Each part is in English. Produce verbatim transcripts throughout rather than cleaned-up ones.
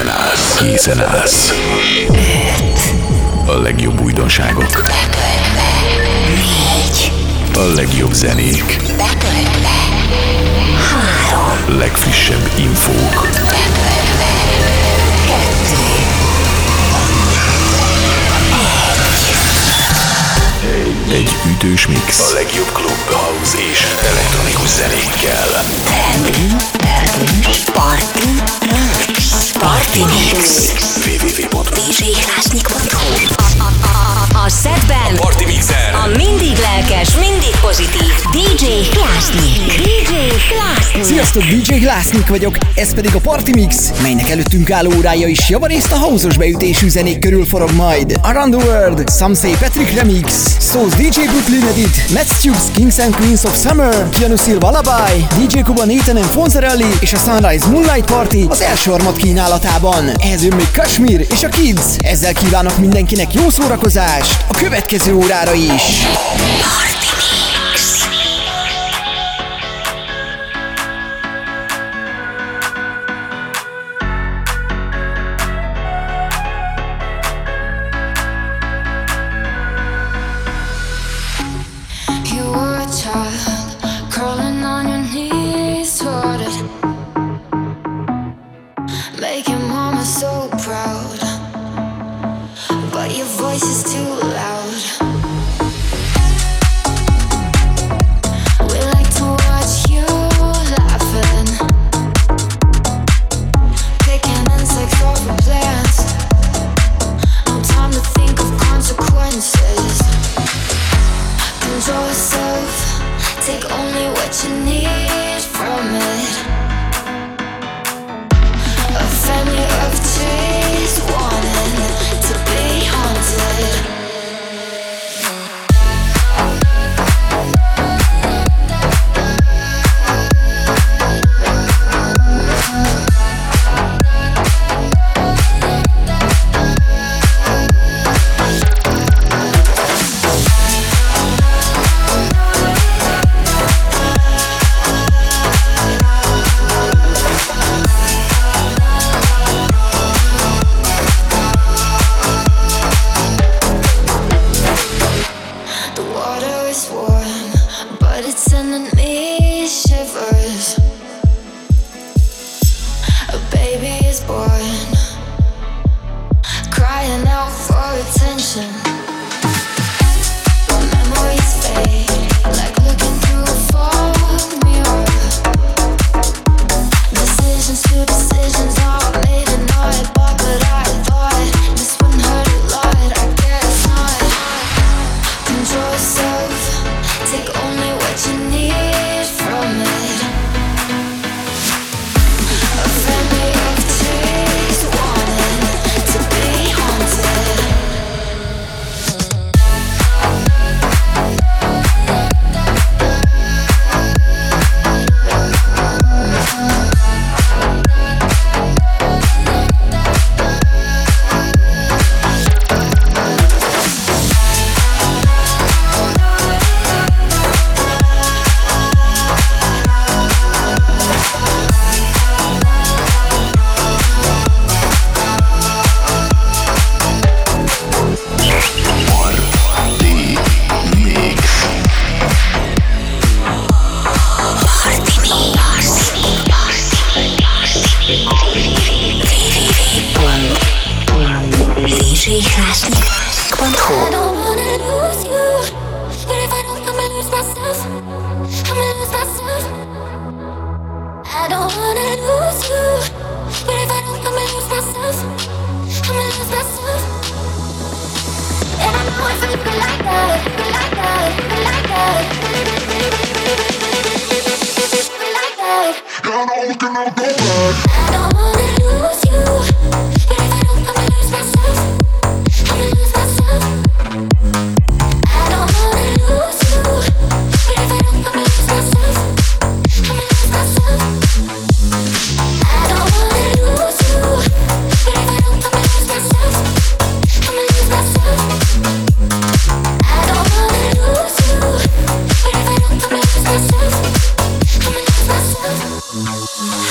Készen állsz, készen állsz. A legjobb újdonságok. A legjobb zenék. A legfrissebb infók. Egy ütős mix. A legjobb klub, house és elektronikus zenékkel. Party Mix. Party Mix. dé dzsé hlásznyik pont hú A szedben, a Party Mixen, a mindig lelkes, mindig pozitív dé dzsé Hlásznyik. dé dzsé Hlásznyik. Sziasztok, dé dzsé Hlásznyik vagyok, ez pedig a Party Mix, melynek előttünk álló órája is javarészt a house-os beütésű zenék körül forog majd. Around the World, Some Say Petrick Remix, Sauce dé dzsé Brooklyn Edit, Matstubs, Kings and Queens of Summer, Keanu Silva Alibi, dé dzsé Kuba, Neitan and Fonzerelli és a Sunrise Moonlight Party az első harmad kínálatában. Ehhez jön még Kashmir és a Kids. Ezzel kívánok mindenkinek jó szórakozást a következő órára is!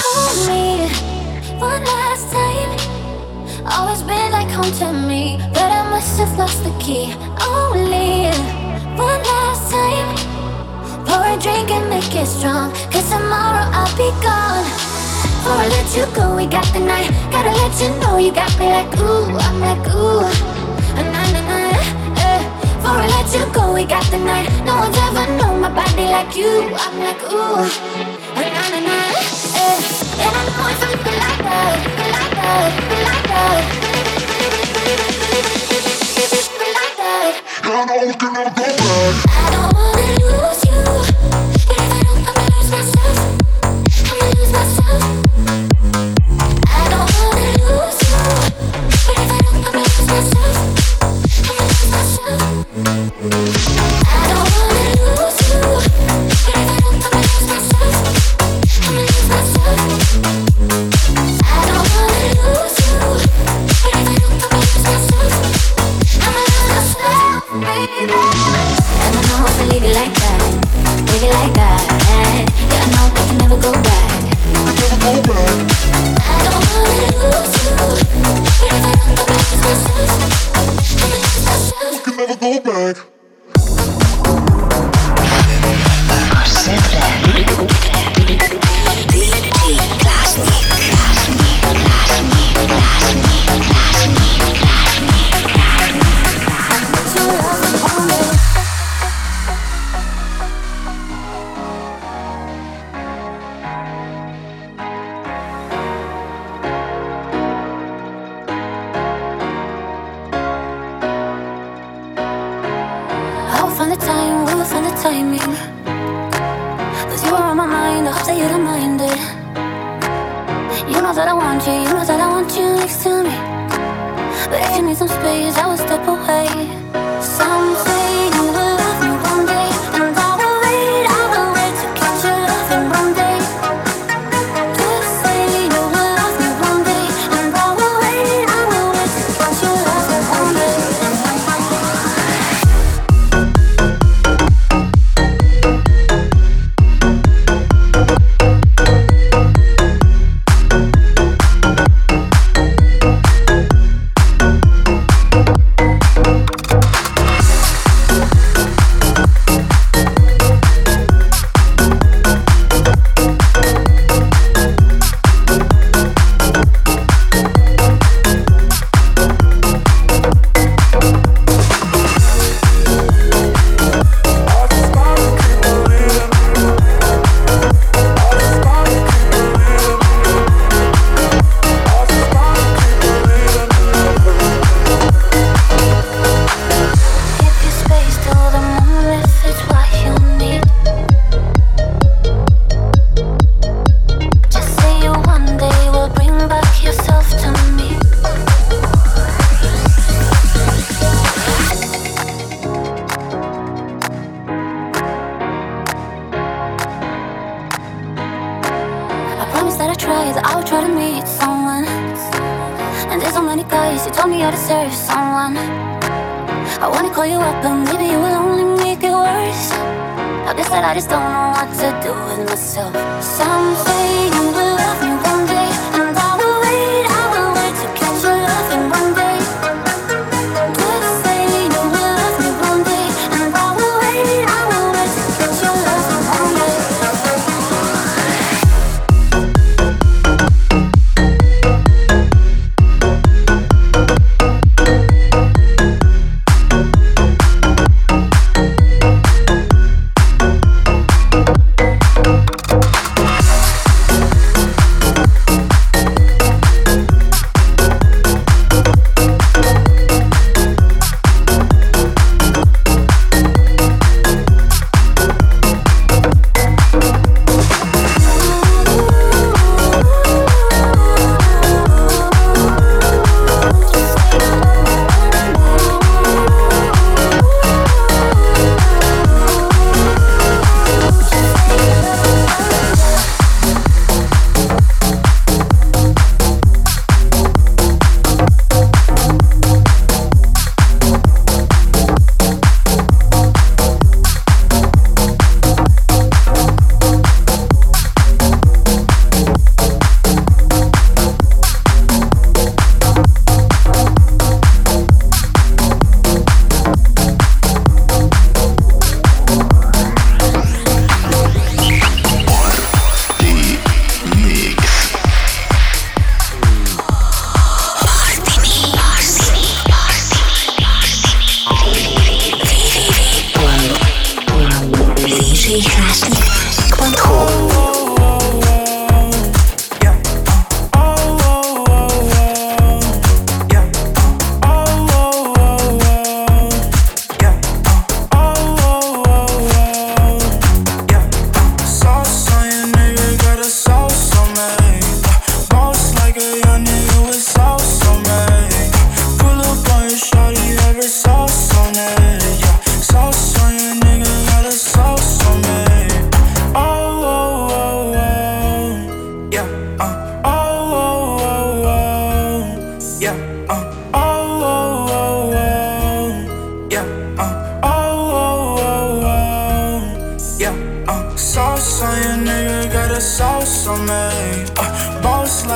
Hold me come to me, but I must have lost the key. Only one last time, pour a drink and make it strong, cause tomorrow I'll be gone. Before I let you go, we got the night. Gotta let you know you got me like ooh, I'm like ooh, na-na-na-na, eh. Before I let you go, we got the night. No one's ever known my body like you. I'm like ooh, na-na-na-na, eh. And I know it's something like that, like that, like that. I know we can never go back. I don't wanna lose you, but if I don't, I'ma lose myself. I'ma lose myself. I don't wanna lose you, but if I don't, I'ma lose myself. I'ma lose myself. I don't wanna lose you, but if I don't, I'ma lose myself. I'ma lose myself. I don't wanna lose you, but if I don't, I'ma lose myself. Baby. And I know I can leave you like that, leave you like that. And yeah, I know I can never go back, never go back. I don't wanna lose you, but if I don't, I'ma lose myself. I'ma lose myself. I can never go back. D J Hlásznyik, Hlásznyik, Hlásznyik, Hlásznyik, Hlásznyik.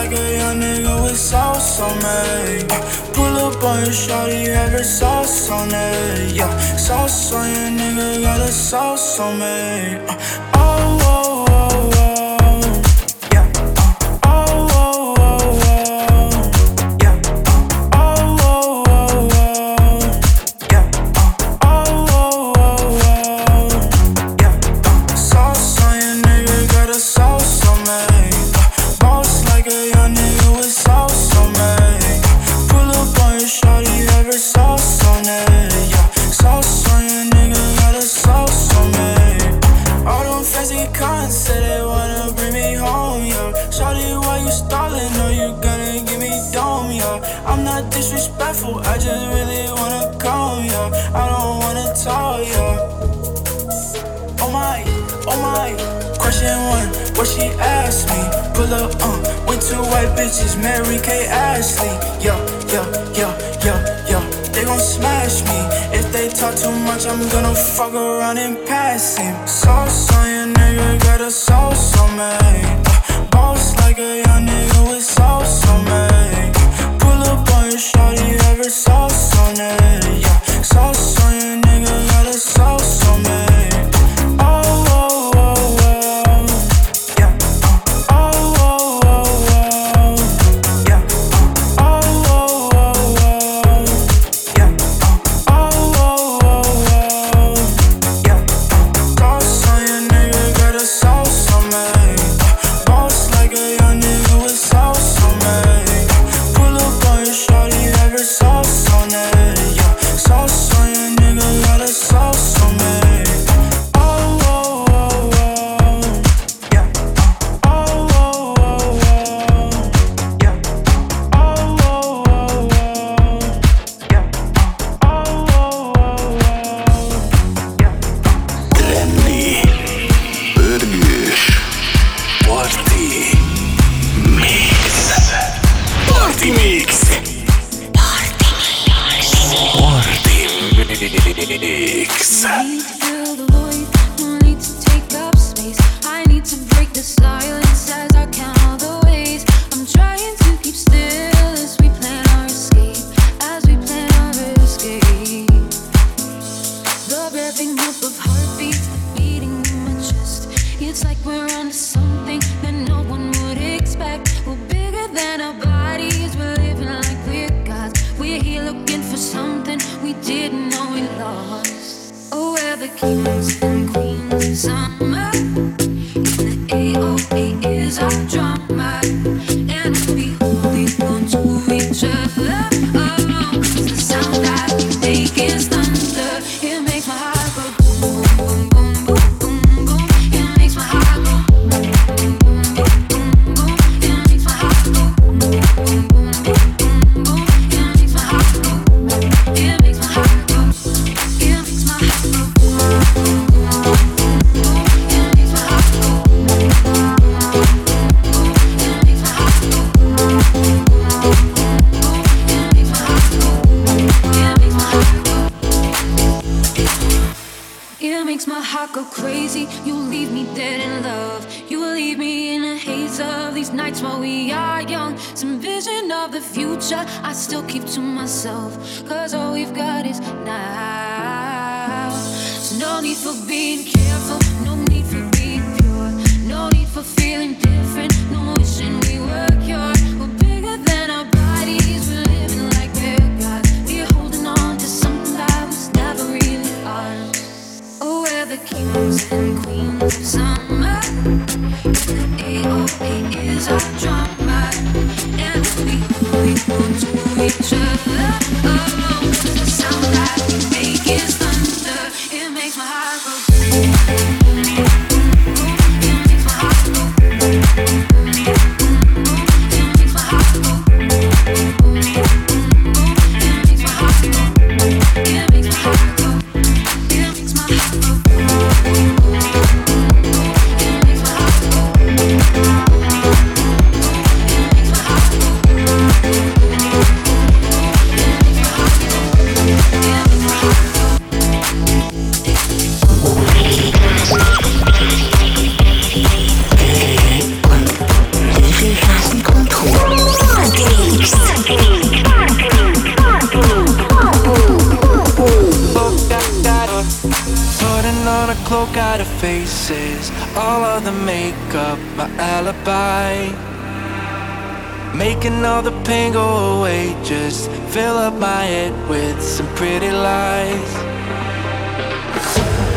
like a young nigga with sauce on me. Uh, pull up on your shorty, have her sauce on it. Yeah, sauce on your nigga, got a sauce on me. Uh, oh, oh, oh, oh, yeah. Uh, oh, oh, oh, oh, yeah. Uh, oh, oh, oh, oh, yeah. Uh, oh, oh, oh, oh, yeah. Uh, sauce on your nigga, got a sauce on me. Uh, boss like a young nigga with sauce on me. Pull up on your shorty, have her sauce on it. Yeah, sauce on your nigga, got a sauce on me. All them fancy cons say they wanna bring me home, yeah. Shawty, why you stallin'? Are you gonna give me dome, yeah? I'm not disrespectful, I just really wanna come, yeah. I don't wanna talk, yeah. Oh my, oh my. Question one, what she asked me. Pull up, uh, with two white bitches, Mary Kay Ashley. Yeah, yeah, yeah, yeah, yeah. They gon' smash me. If they talk too much, I'm gonna fuck around and pass him. Sauce on your nigga, got a sauce on me. Uh, boss like a young nigga with sauce on me. Uh, pull up on your shawty, have her sauce on it. Yeah, sauce on your nigga, got a sauce on me. Cool. cloak out of faces, all of the makeup, my alibi. Making all the pain go away, just fill up my head with some pretty lies.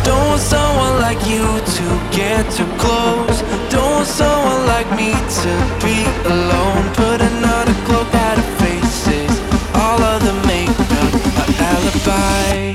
Don't want someone like you to get too close, don't want someone like me to be alone. Put another cloak out of faces, all of the makeup, my alibi.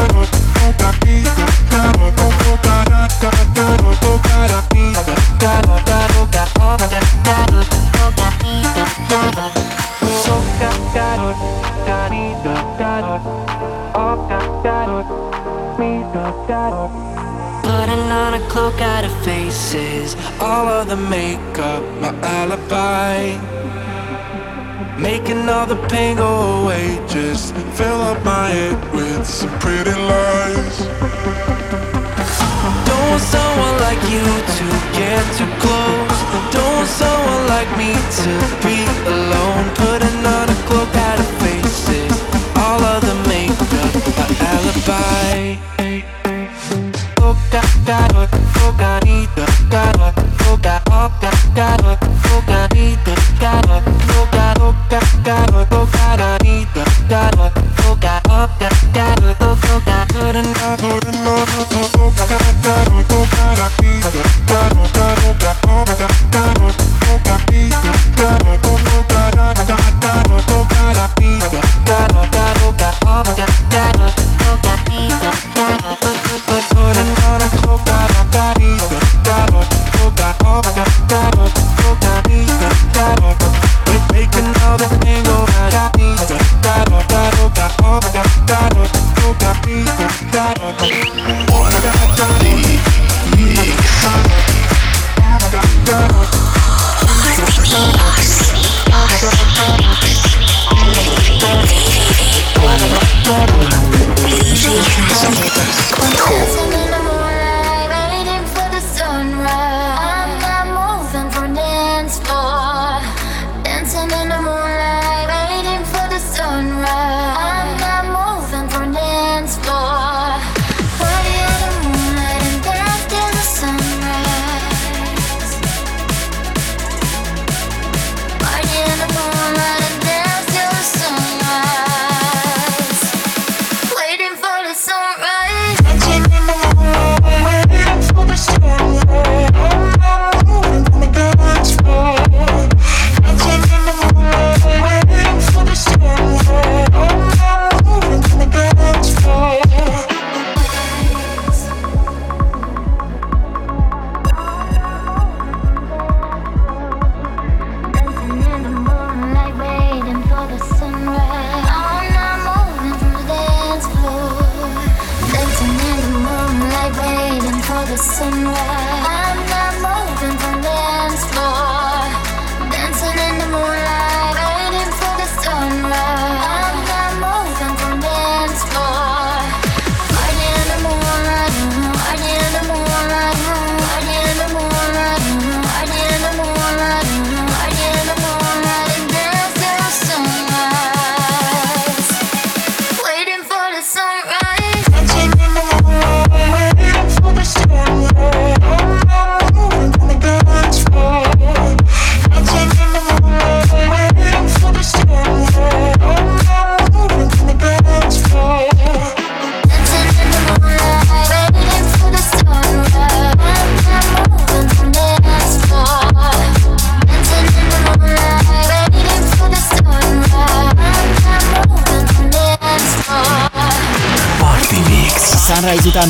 All of the makeup, my alibi. Making all the pain go away, just fill up my head with some pretty lies. Don't want someone like you to get too close, don't want someone like me to be alone. Put another cloak out of faces, all of the makeup, my alibi.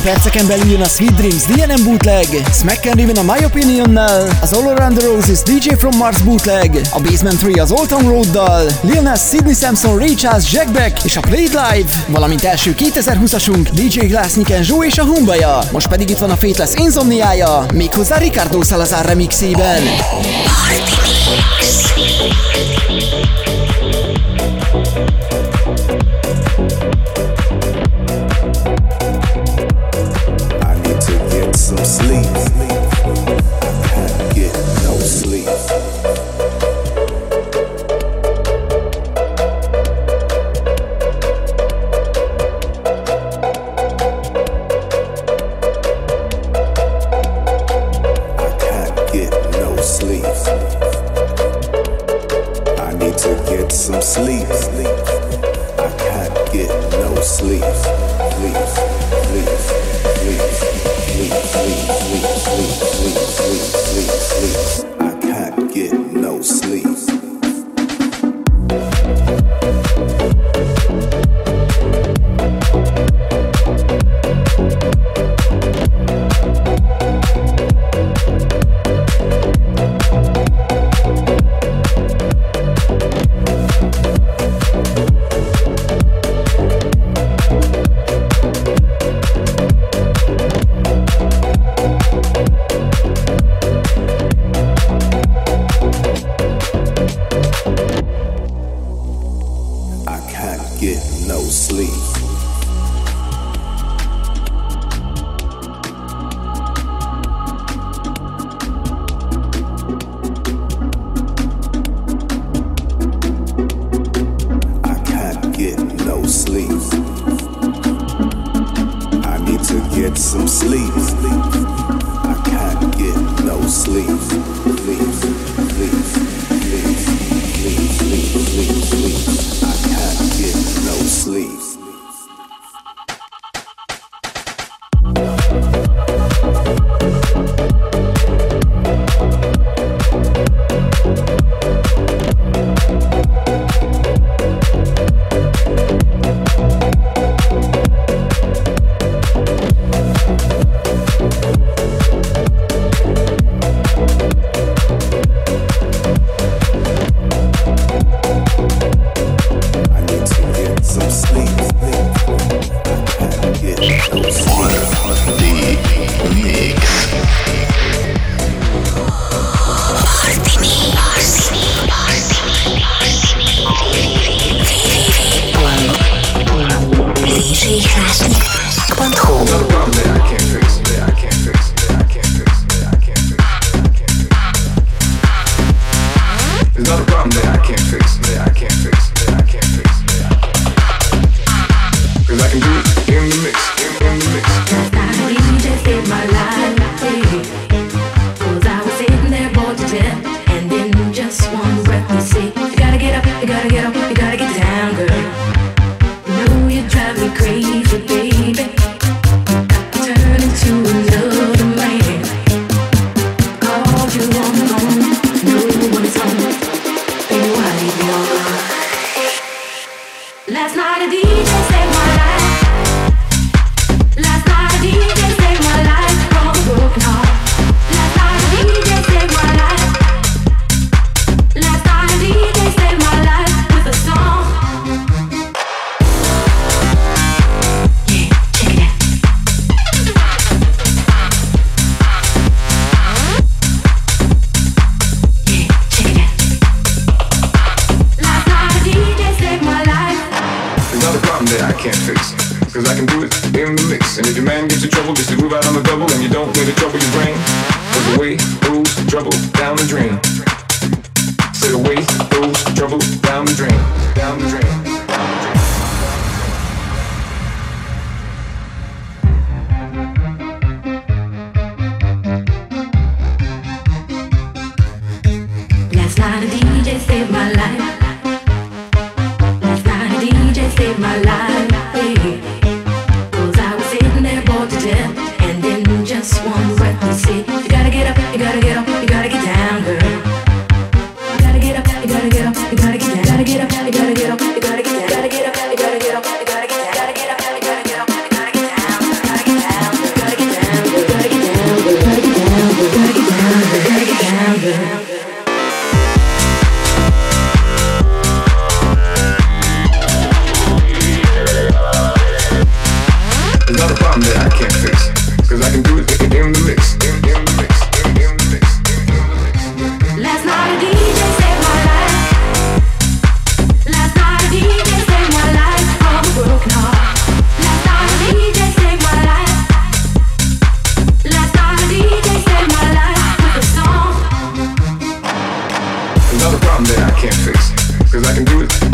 Perceken belül jön a Sweet Dreams bé en em bootleg, Smack and Riven a My Opinion-nal, az All Around the Roses dé jé From Mars bootleg, a Basement Three az Old Town Road-dal, Lil Nas, Sidney Samson, Ray Charles, Jack Beck és a Played Live, valamint első kétezer-húszasunk dé jé Hlásznyik, Zso és a Humbaya. Most pedig itt van a Faithless Insomniája, méghozzá Ricardo Salazar remixében. sleep. I can't get no sleep. Please, please, please, please, please, please, please, please, please, please. I can't get no sleep.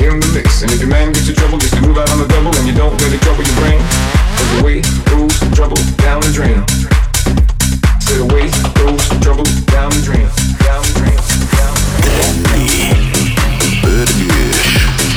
Damn me, Burgers.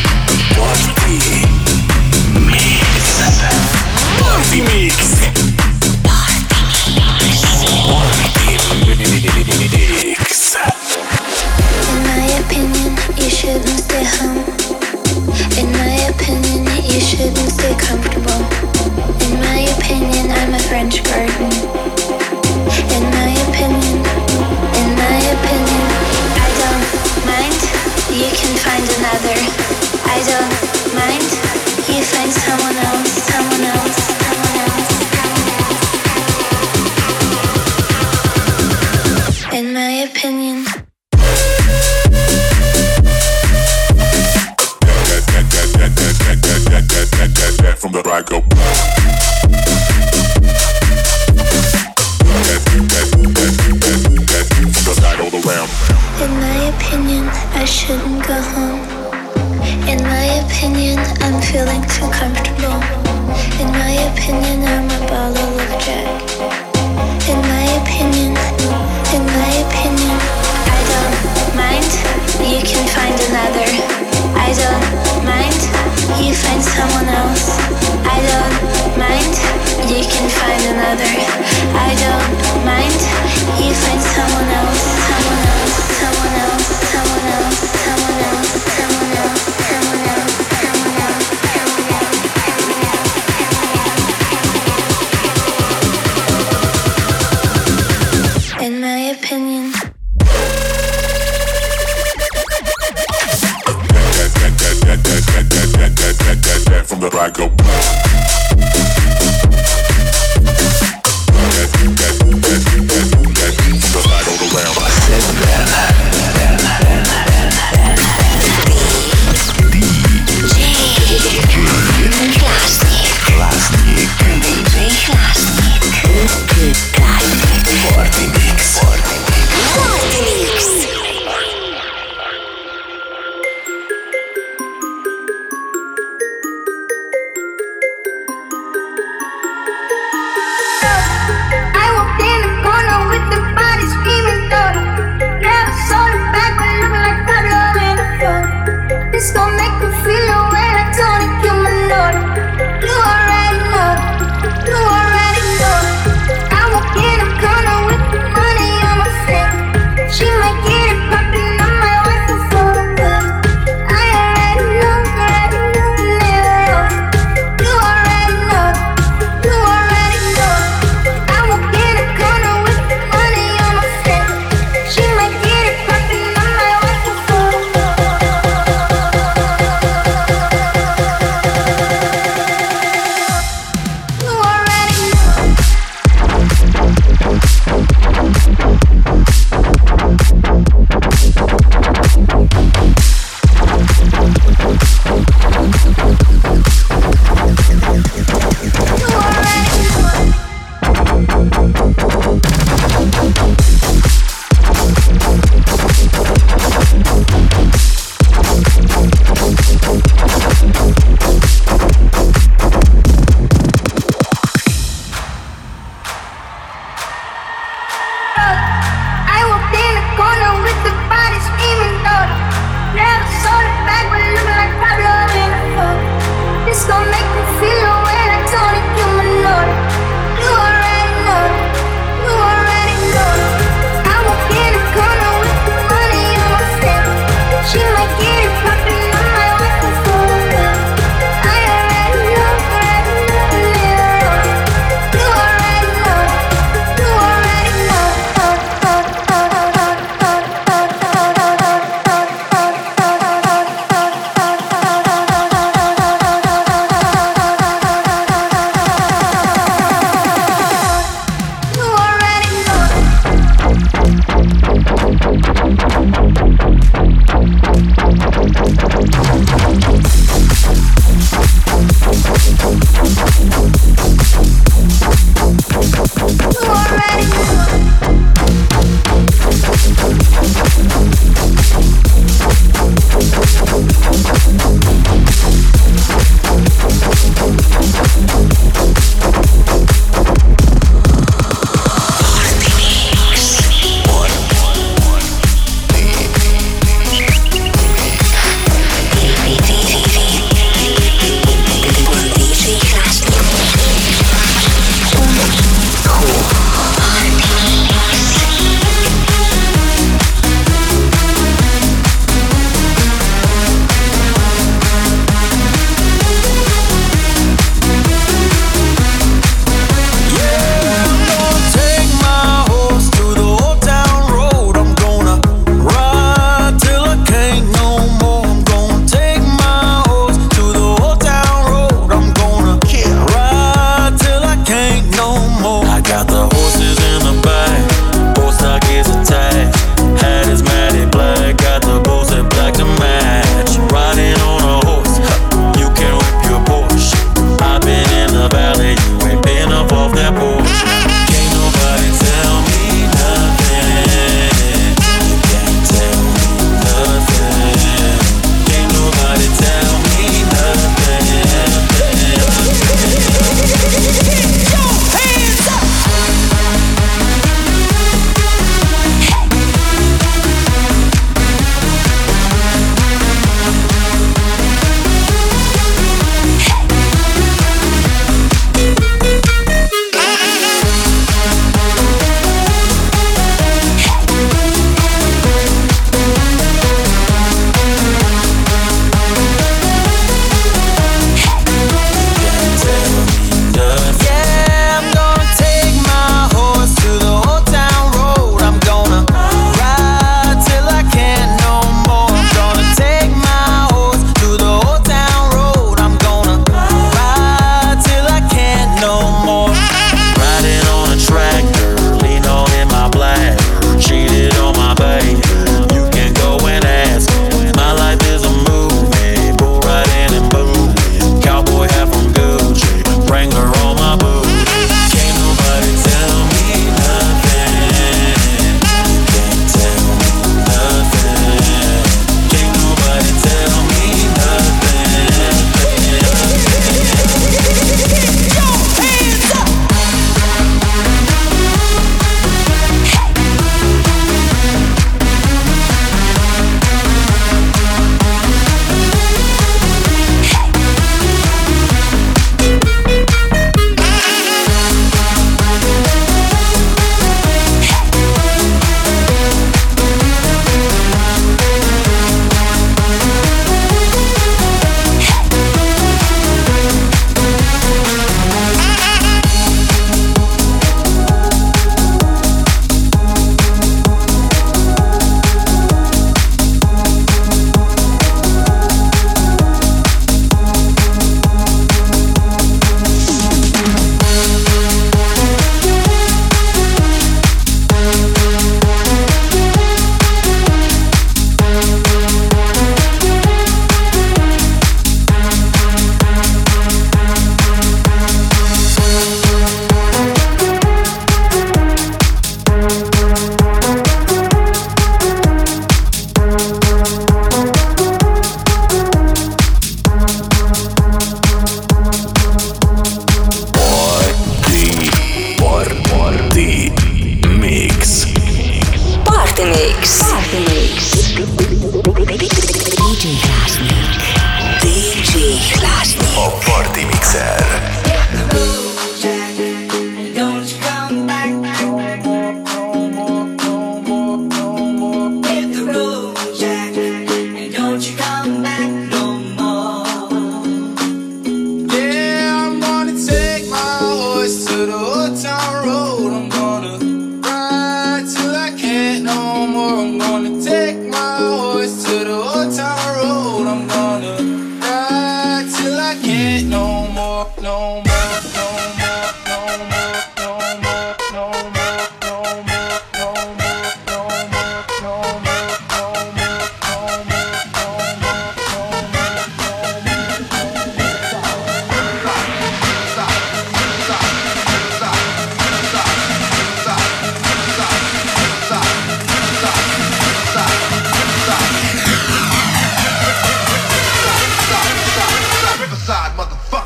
I'm gonna take my horse to the old town road. I'm gonna ride till I can't no more, no more.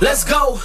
Let's go!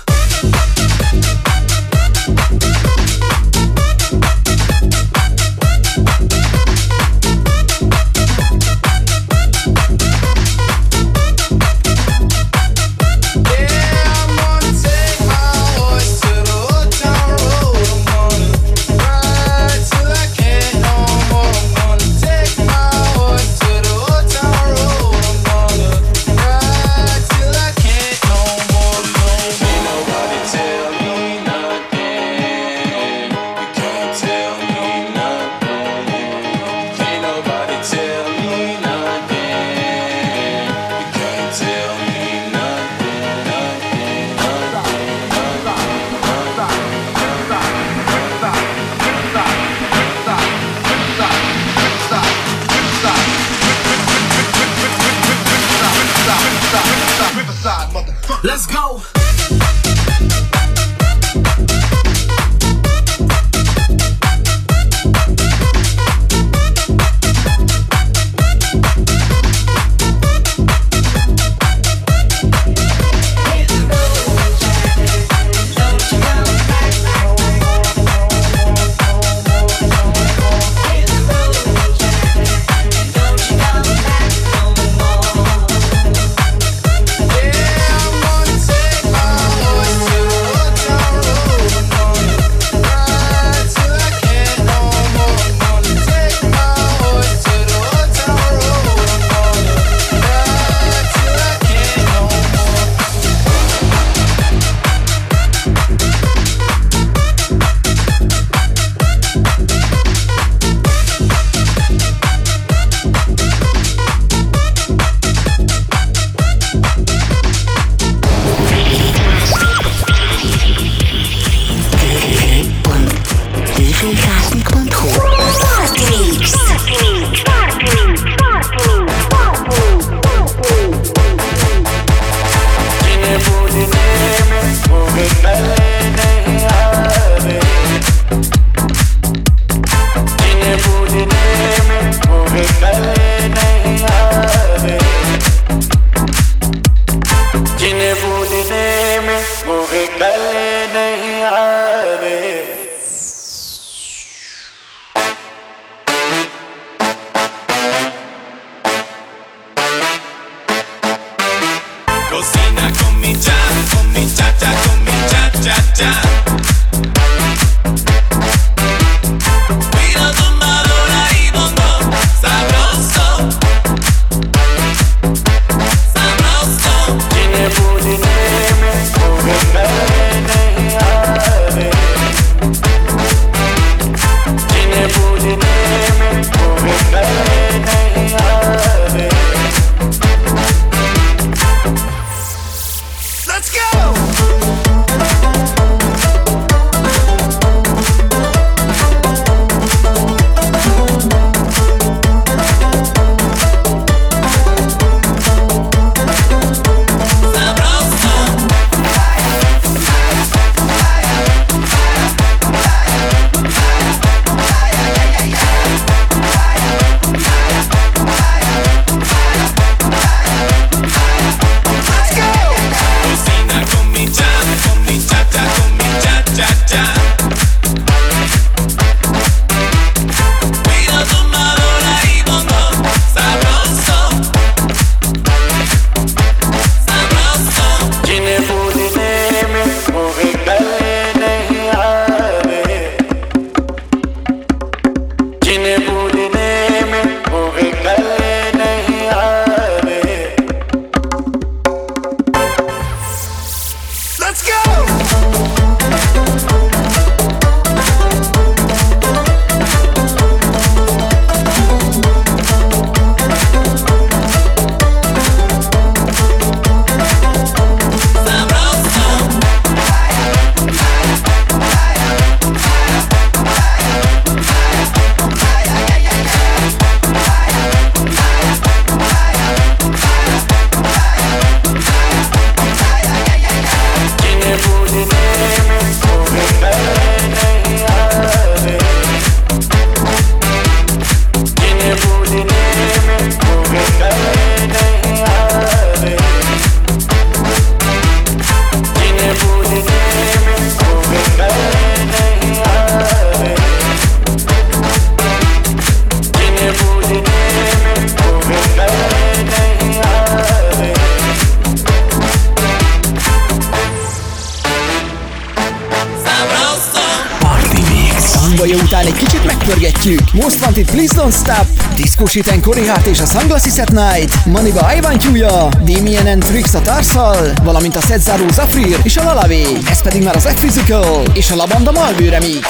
Kezdjük! Most van itt Please Don't Stop, Disco's Hiten Corey Hart és a Sunglasses at Night, Maniba Ivan Q-ja, Damien N-Drix a Tarszal, valamint a szetzáró Zafrir és a LALAWE, ez pedig már az F. Physical és a LaBanda MALVO remix.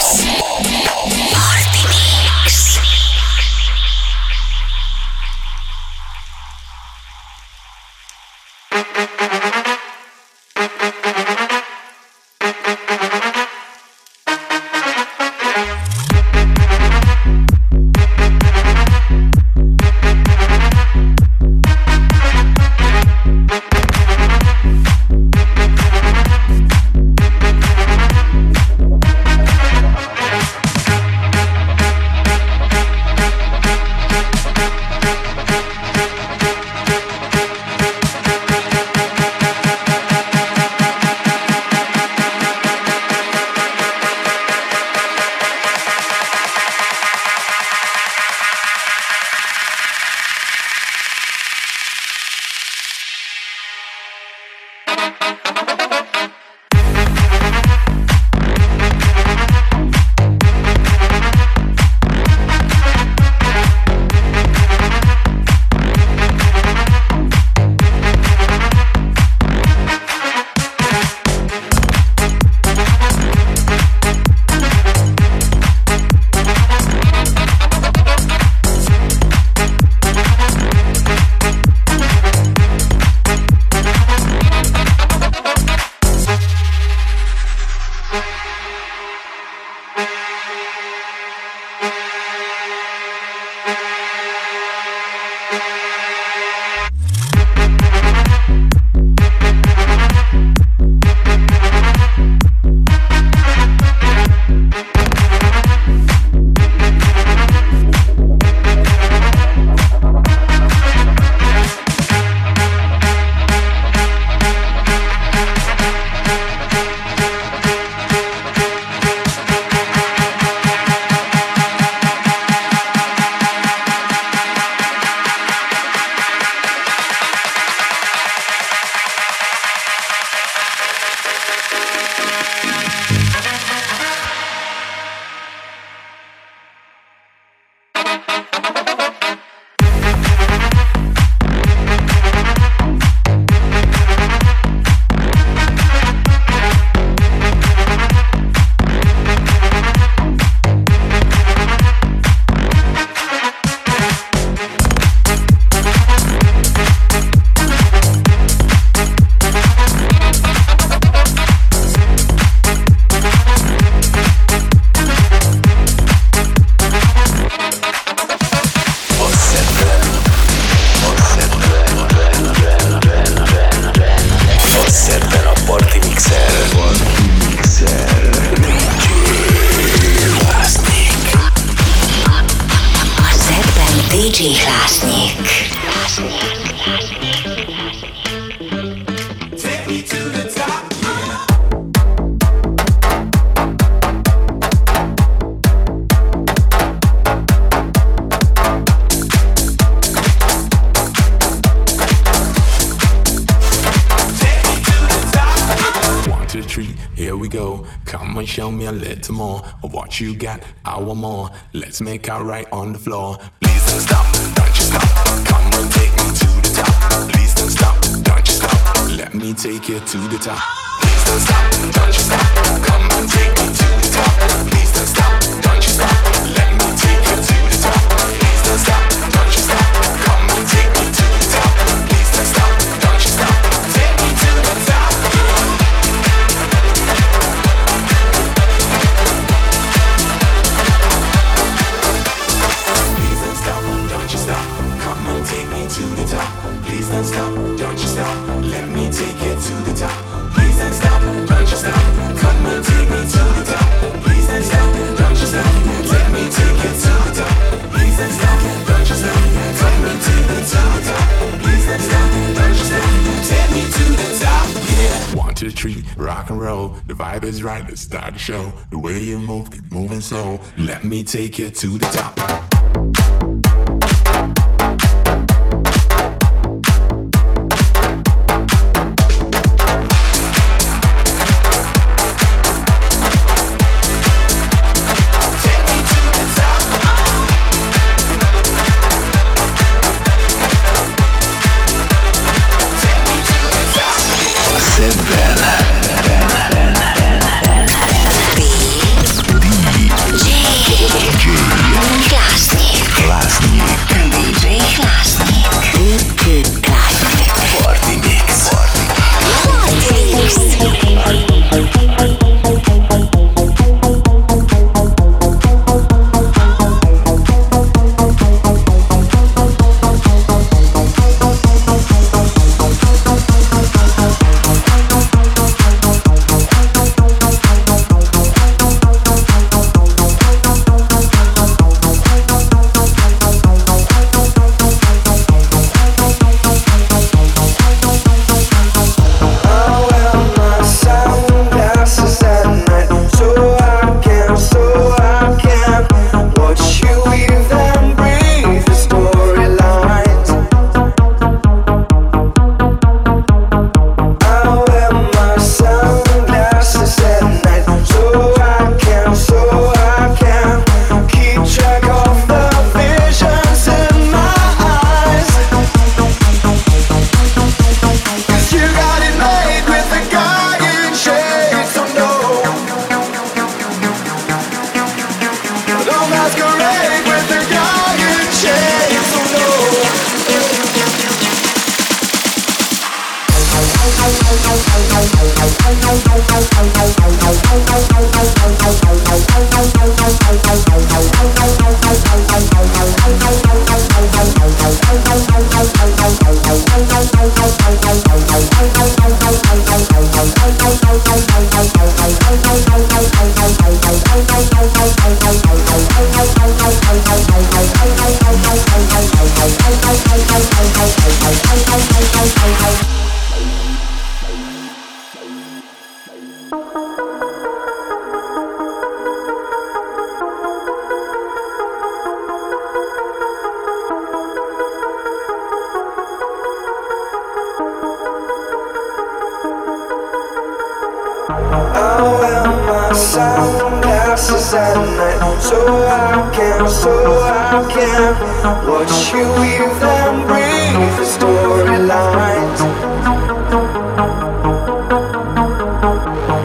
Show me a little more of what you got, I want more. Let's make out right on the floor. Please don't stop, don't you stop. Come and take me to the top. Please don't stop, don't you stop. Let me take you to the top. Please don't stop, don't you stop. Come and take me to the top. Please don't stop, don't you stop. Let me take you to the top. Please don't stop, don't you stop. Come and take me to the top. Please don't stop, don't you stop. Take me to the top. To the top, please don't stop, don't you stop. Let me take you to the top. Please don't stop, don't you stop. Come and take me to the top. Please don't stop, don't you stop. Let me take you to the top. Please don't stop, don't you stop. Come and take me to the top. Please don't stop, don't you stop. Take me to the top. Yeah. One, two, three, rock and roll. The vibe is right. Let's start the show. The way you move, keep moving slow. Let me take you to the top. satellite. So I can, so I can watch you weave them breathe the storylines.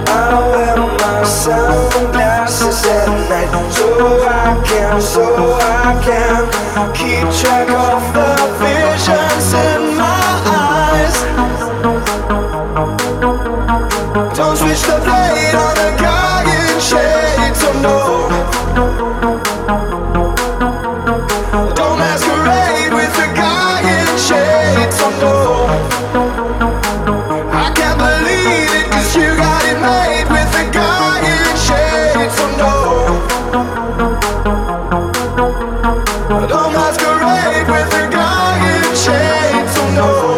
I wear my sunglasses at night. So I can, so I can keep track of the visions in my eyes. Don't switch the blade on the guiding shades of no. Don't masquerade with the guy in shades of blue. I can't believe it, 'cause you got it made with the guy in shades of blue. Don't masquerade with the guy in shades of blue.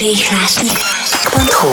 dé zsé Hlásznyik pont hú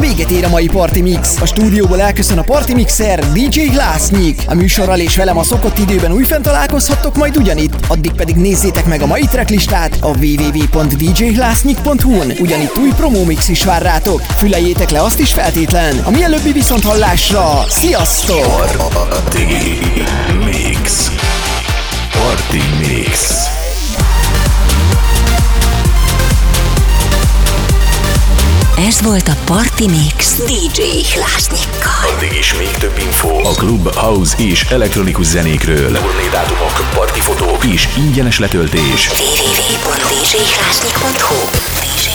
Véget ér a mai Party Mix. A stúdióból elköszön a Party Mixer, dé zsé Hlásznyik. A műsorral és velem a szokott időben újfent találkozhattok majd ugyanitt. Addig pedig nézzétek meg a mai tracklistát a double-u double-u double-u pont dé zsé hlásznyik pont hú-n. Ugyanitt új promómix is vár rátok. Fülejétek le azt is feltétlen. A mielőbbi viszont hallásra. Sziasztok! Party Mix. Party Mix. Ez volt a Party Mix dé zsé Hlásznyikkal. Addig is még több infó a klub, house és elektronikus zenékről, turnédátumok, partifotók és ingyenes letöltés double-u double-u double-u pont dé zsé hlásznyik pont hú.